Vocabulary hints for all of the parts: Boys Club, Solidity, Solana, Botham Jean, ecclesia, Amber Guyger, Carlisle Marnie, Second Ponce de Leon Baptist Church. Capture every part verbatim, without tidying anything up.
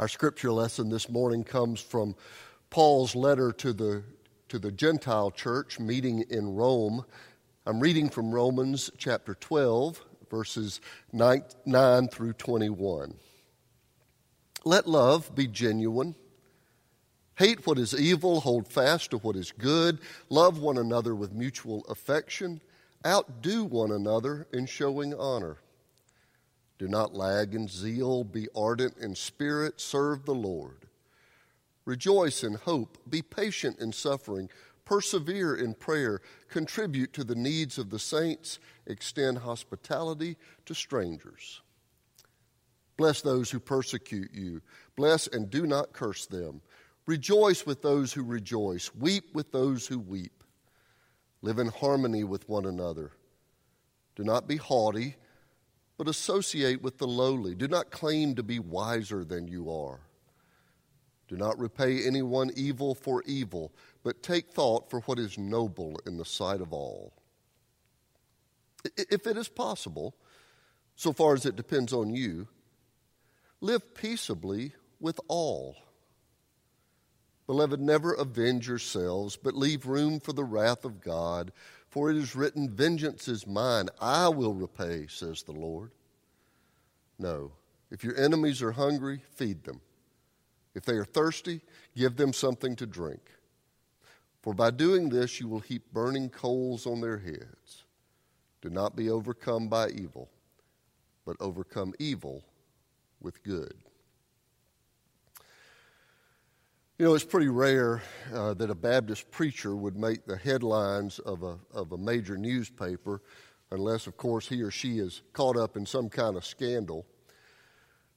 Our scripture lesson this morning comes from Paul's letter to the to the Gentile church meeting in Rome. I'm reading from Romans chapter twelve, verses nine through twenty-one. Let love be genuine. Hate what is evil, hold fast to what is good. Love one another with mutual affection. Outdo one another in showing honor. Do not lag in zeal, be ardent in spirit, serve the Lord. Rejoice in hope, be patient in suffering, persevere in prayer, contribute to the needs of the saints, extend hospitality to strangers. Bless those who persecute you, bless and do not curse them. Rejoice with those who rejoice, weep with those who weep. Live in harmony with one another. Do not be haughty, but associate with the lowly. Do not claim to be wiser than you are. Do not repay anyone evil for evil, but take thought for what is noble in the sight of all. If it is possible, so far as it depends on you, live peaceably with all. Beloved, never avenge yourselves, but leave room for the wrath of God. For it is written, vengeance is mine, I will repay, says the Lord. No, if your enemies are hungry, feed them. If they are thirsty, give them something to drink. For by doing this, you will heap burning coals on their heads. Do not be overcome by evil, but overcome evil with good. You know, it's pretty rare uh, that a Baptist preacher would make the headlines of a of a major newspaper, unless, of course, he or she is caught up in some kind of scandal.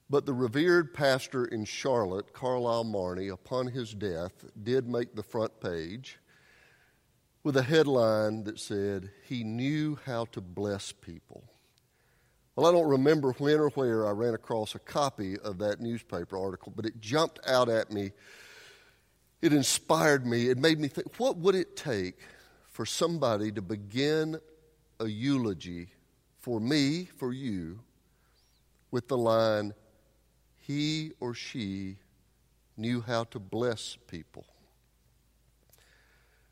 But the revered pastor in Charlotte, Carlisle Marnie, upon his death, did make the front page with a headline that said, "He knew how to bless people." Well, I don't remember when or where I ran across a copy of that newspaper article, but it jumped out at me. It inspired me. It made me think, what would it take for somebody to begin a eulogy for me, for you, with the line, he or she knew how to bless people?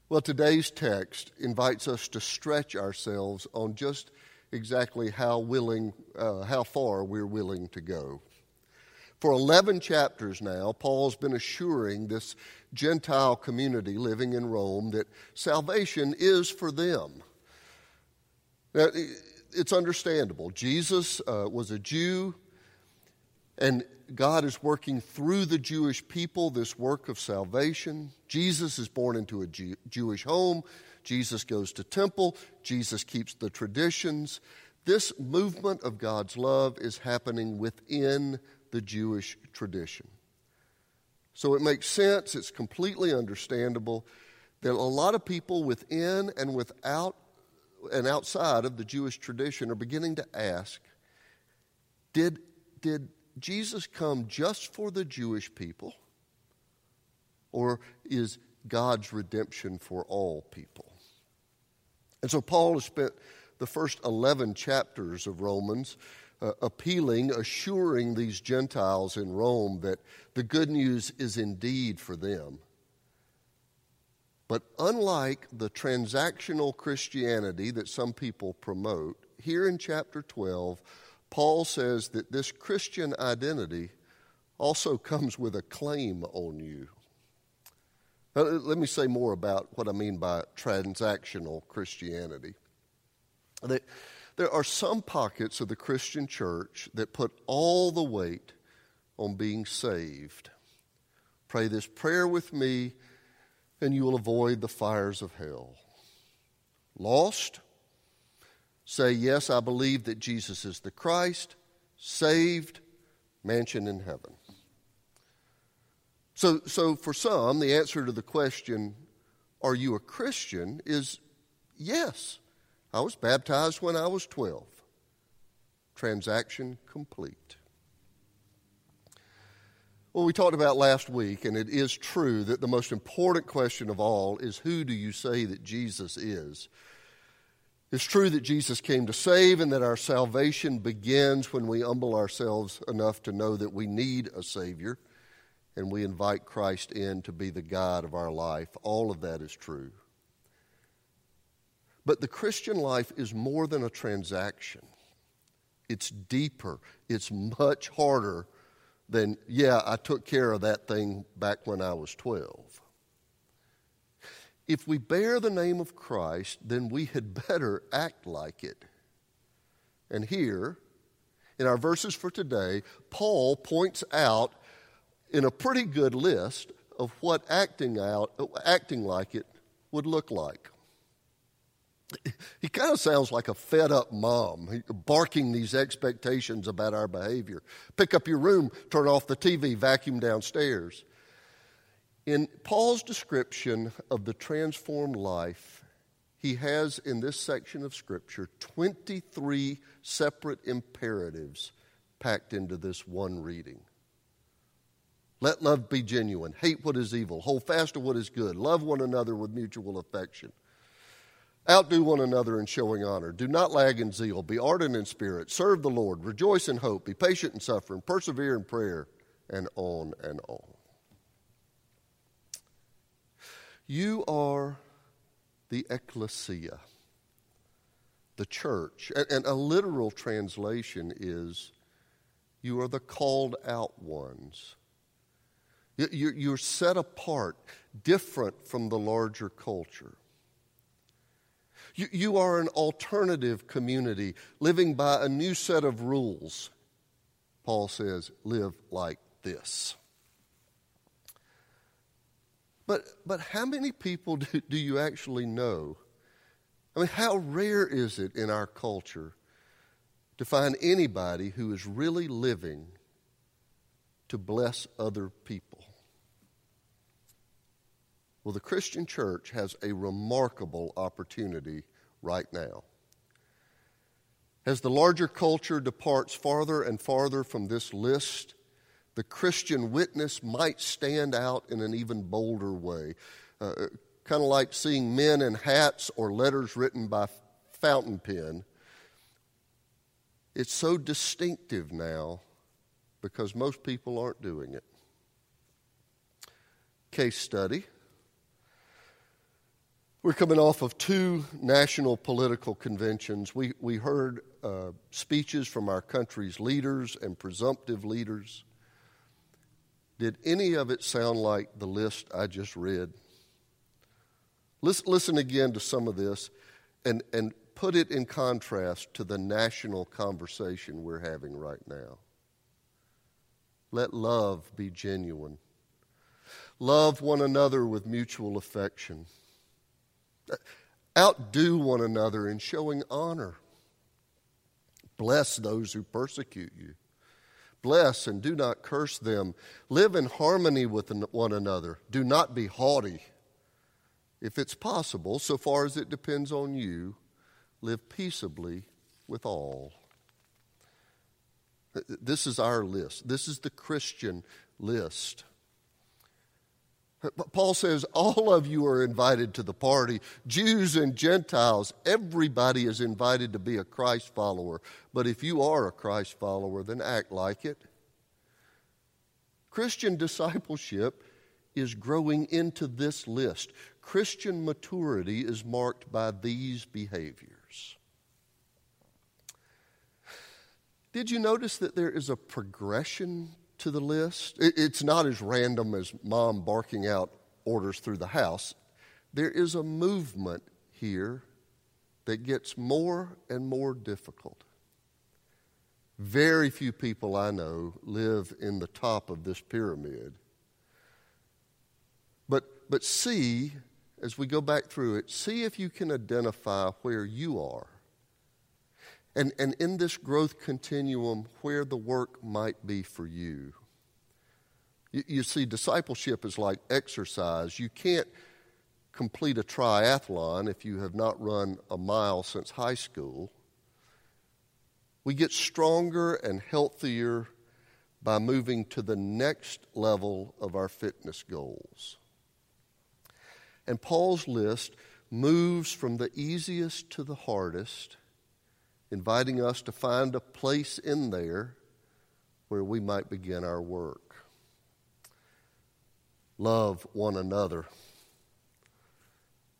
Well, today's text invites us to stretch ourselves on just exactly how willing, uh, how far we're willing to go. For eleven chapters now, Paul's been assuring this Gentile community living in Rome that salvation is for them. Now, it's understandable. Jesus uh, was a Jew, and God is working through the Jewish people this work of salvation. Jesus is born into a Jew- Jewish home. Jesus goes to temple. Jesus keeps the traditions. This movement of God's love is happening within the Jewish tradition. So it makes sense, it's completely understandable that a lot of people within and without and outside of the Jewish tradition are beginning to ask, did, did Jesus come just for the Jewish people, or is God's redemption for all people? And so Paul has spent the first eleven chapters of Romans Uh, appealing, assuring these Gentiles in Rome that the good news is indeed for them. But unlike the transactional Christianity that some people promote, here in chapter twelve, Paul says that this Christian identity also comes with a claim on you. Now, let me say more about what I mean by transactional Christianity. That There are some pockets of the Christian church that put all the weight on being saved. Pray this prayer with me, and you will avoid the fires of hell. Lost? Say, yes, I believe that Jesus is the Christ. Saved? Mansion in heaven. So, so for some, the answer to the question, are you a Christian, is yes. I was baptized when I was twelve. Transaction complete. Well, we talked about last week, and it is true that the most important question of all is, who do you say that Jesus is? It's true that Jesus came to save and that our salvation begins when we humble ourselves enough to know that we need a Savior and we invite Christ in to be the God of our life. All of that is true. But the Christian life is more than a transaction. It's deeper. It's much harder than, yeah, I took care of that thing back when I was twelve. If we bear the name of Christ, then we had better act like it. And here, in our verses for today, Paul points out in a pretty good list of what acting out, acting like it would look like. He kind of sounds like a fed-up mom, barking these expectations about our behavior. Pick up your room, turn off the T V, vacuum downstairs. In Paul's description of the transformed life, he has in this section of Scripture twenty-three separate imperatives packed into this one reading. Let love be genuine, hate what is evil, hold fast to what is good, love one another with mutual affection. Outdo one another in showing honor. Do not lag in zeal. Be ardent in spirit. Serve the Lord. Rejoice in hope. Be patient in suffering. Persevere in prayer. And on and on. You are the ecclesia, the church. And a literal translation is, you are the called out ones. You're set apart, different from the larger culture. You are an alternative community living by a new set of rules. Paul says, live like this. But but how many people do, do you actually know? I mean, how rare is it in our culture to find anybody who is really living to bless other people? Well, the Christian church has a remarkable opportunity right now. As the larger culture departs farther and farther from this list, the Christian witness might stand out in an even bolder way, uh, kind of like seeing men in hats or letters written by fountain pen. It's so distinctive now because most people aren't doing it. Case study. We're coming off of two national political conventions. We we heard uh, speeches from our country's leaders and presumptive leaders. Did any of it sound like the list I just read? Listen, listen again to some of this and, and put it in contrast to the national conversation we're having right now. Let love be genuine. Love one another with mutual affection. Outdo one another in showing honor. Bless those who persecute you. Bless and do not curse them. Live in harmony with one another. Do not be haughty. If it's possible, so far as it depends on you, live peaceably with all. This is our list. This is the Christian list. But Paul says all of you are invited to the party. Jews and Gentiles, everybody is invited to be a Christ follower. But if you are a Christ follower, then act like it. Christian discipleship is growing into this list. Christian maturity is marked by these behaviors. Did you notice that there is a progression to the list? It's not as random as mom barking out orders through the house. There is a movement here that gets more and more difficult. Very few people I know live in the top of this pyramid. But, but see, as we go back through it, see if you can identify where you are. And, and in this growth continuum, where the work might be for you. You, you see, discipleship is like exercise. You can't complete a triathlon if you have not run a mile since high school. We get stronger and healthier by moving to the next level of our fitness goals. And Paul's list moves from the easiest to the hardest, inviting us to find a place in there where we might begin our work. Love one another.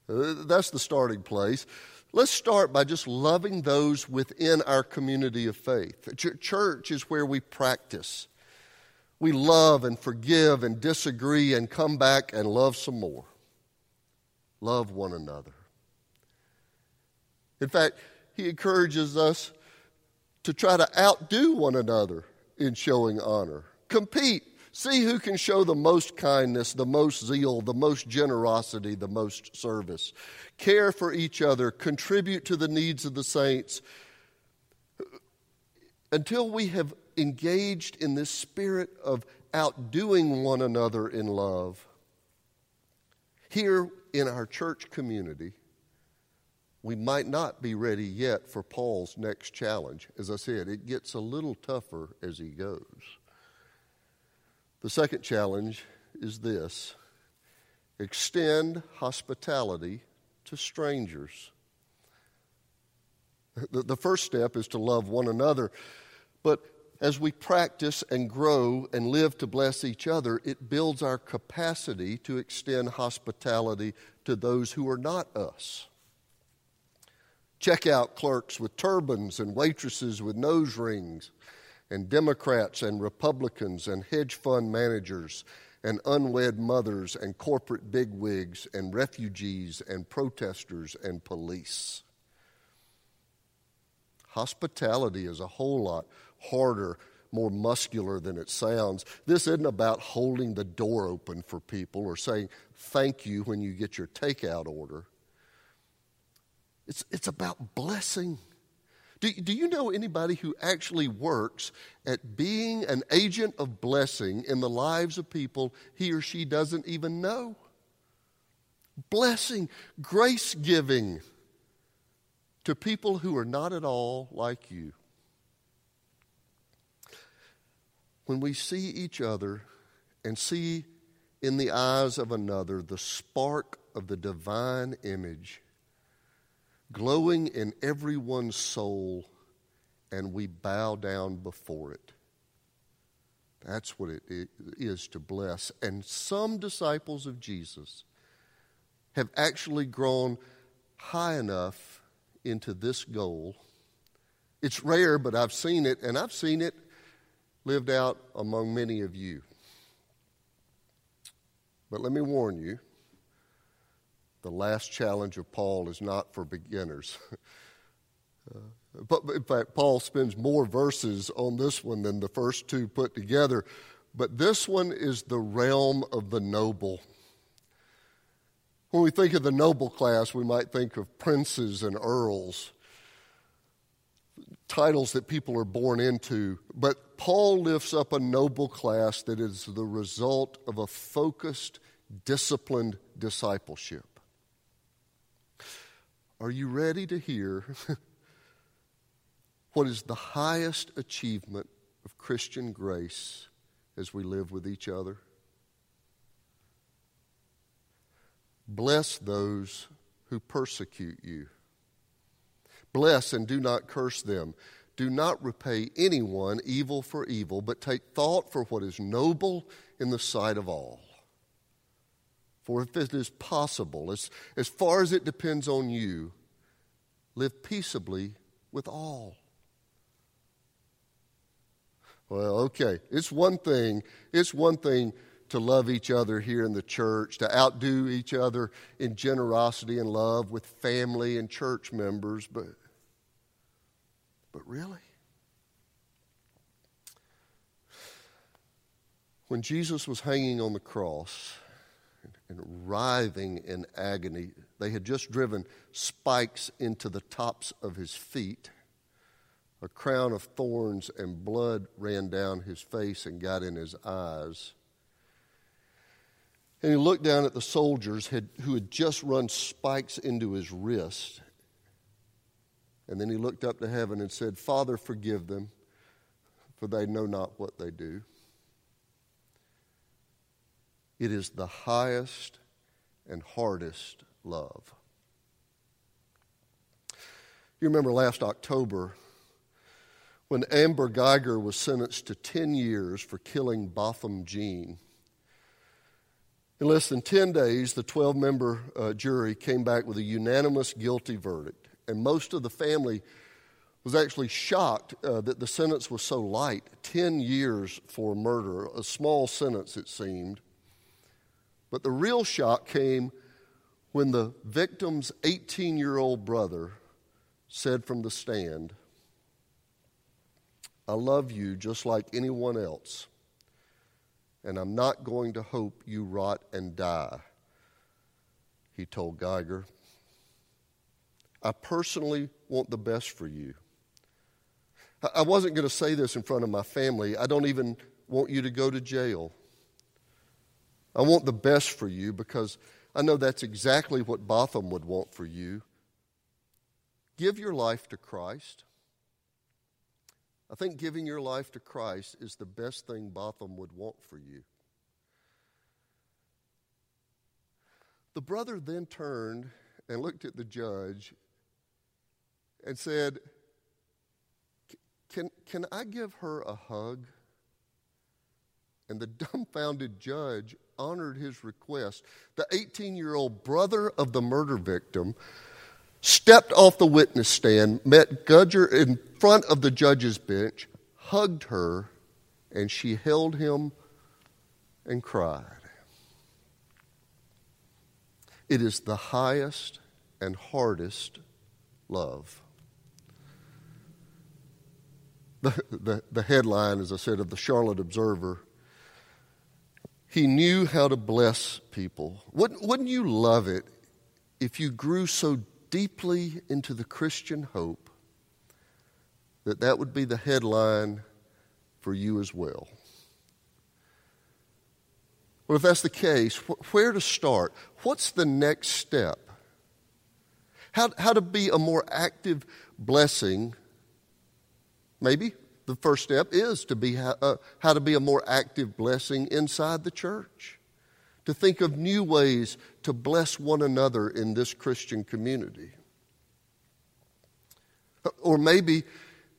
That's the starting place. Let's start by just loving those within our community of faith. Church is where we practice. We love and forgive and disagree and come back and love some more. Love one another. In fact, he encourages us to try to outdo one another in showing honor. Compete. See who can show the most kindness, the most zeal, the most generosity, the most service. Care for each other, contribute to the needs of the saints. Until we have engaged in this spirit of outdoing one another in love, here in our church community, we might not be ready yet for Paul's next challenge. As I said, it gets a little tougher as he goes. The second challenge is this: extend hospitality to strangers. The, the first step is to love one another, but as we practice and grow and live to bless each other, it builds our capacity to extend hospitality to those who are not us. Checkout clerks with turbans and waitresses with nose rings, and Democrats and Republicans and hedge fund managers and unwed mothers and corporate bigwigs and refugees and protesters and police. Hospitality is a whole lot harder, more muscular than it sounds. This isn't about holding the door open for people or saying thank you when you get your takeout order. It's, it's about blessing. Do, do you know anybody who actually works at being an agent of blessing in the lives of people he or she doesn't even know? Blessing, grace giving to people who are not at all like you. When we see each other and see in the eyes of another the spark of the divine image glowing in everyone's soul, and we bow down before it. That's what it is to bless. And some disciples of Jesus have actually grown high enough into this goal. It's rare, but I've seen it, and I've seen it lived out among many of you. But let me warn you, the last challenge of Paul is not for beginners. uh, but in fact, Paul spends more verses on this one than the first two put together. But this one is the realm of the noble. When we think of the noble class, we might think of princes and earls, titles that people are born into. But Paul lifts up a noble class that is the result of a focused, disciplined discipleship. Are you ready to hear what is the highest achievement of Christian grace as we live with each other? Bless those who persecute you. Bless and do not curse them. Do not repay anyone evil for evil, but take thought for what is noble in the sight of all. Or if it is possible, as, as far as it depends on you, live peaceably with all. Well, okay, it's one thing, it's one thing to love each other here in the church, to outdo each other in generosity and love with family and church members, but, but really? When Jesus was hanging on the cross and writhing in agony, they had just driven spikes into the tops of his feet. A crown of thorns and blood ran down his face and got in his eyes. And he looked down at the soldiers had, who had just run spikes into his wrist. And then he looked up to heaven and said, Father, forgive them, for they know not what they do. It is the highest and hardest love. You remember last October when Amber Guyger was sentenced to ten years for killing Botham Jean. In less than ten days, the twelve-member uh, jury came back with a unanimous guilty verdict, and most of the family was actually shocked uh, that the sentence was so light, ten years for murder, a small sentence it seemed. But the real shock came when the victim's eighteen-year-old brother said from the stand, I love you just like anyone else, and I'm not going to hope you rot and die, he told Guyger. I personally want the best for you. I wasn't going to say this in front of my family. I don't even want you to go to jail. I want the best for you because I know that's exactly what Botham would want for you. Give your life to Christ. I think giving your life to Christ is the best thing Botham would want for you. The brother then turned and looked at the judge and said, Can, can I give her a hug? And the dumbfounded judge honored his request. The eighteen-year-old brother of the murder victim stepped off the witness stand, met Guyger in front of the judge's bench, hugged her, and she held him and cried. It is the highest and hardest love. The, the, the headline, as I said, of the Charlotte Observer, he knew how to bless people. Wouldn't, wouldn't you love it if you grew so deeply into the Christian hope that that would be the headline for you as well? Well, if that's the case, where to start? What's the next step? How, how to be a more active blessing? Maybe the first step is to be how, uh, how to be a more active blessing inside the church, to think of new ways to bless one another in this Christian community. Or maybe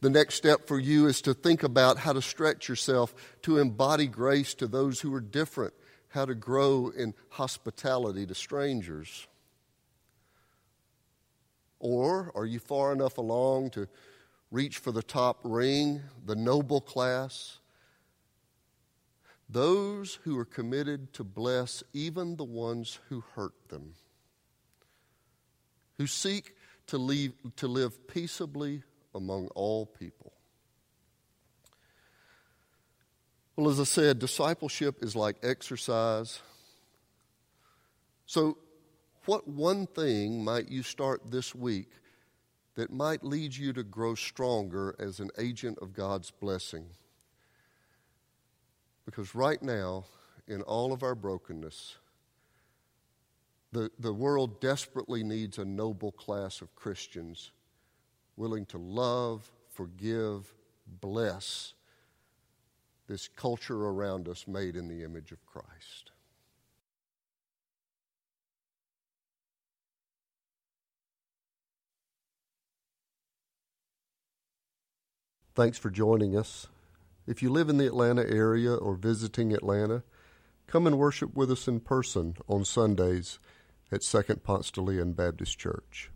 the next step for you is to think about how to stretch yourself to embody grace to those who are different, how to grow in hospitality to strangers. Or are you far enough along to reach for the top ring, the noble class? Those who are committed to bless even the ones who hurt them, who seek to, leave, to live peaceably among all people. Well, as I said, discipleship is like exercise. So what one thing might you start this week that might lead you to grow stronger as an agent of God's blessing? Because right now, in all of our brokenness, the, the world desperately needs a noble class of Christians willing to love, forgive, bless this culture around us made in the image of Christ. Thanks for joining us. If you live in the Atlanta area or visiting Atlanta, come and worship with us in person on Sundays at Second Ponce de Leon Baptist Church.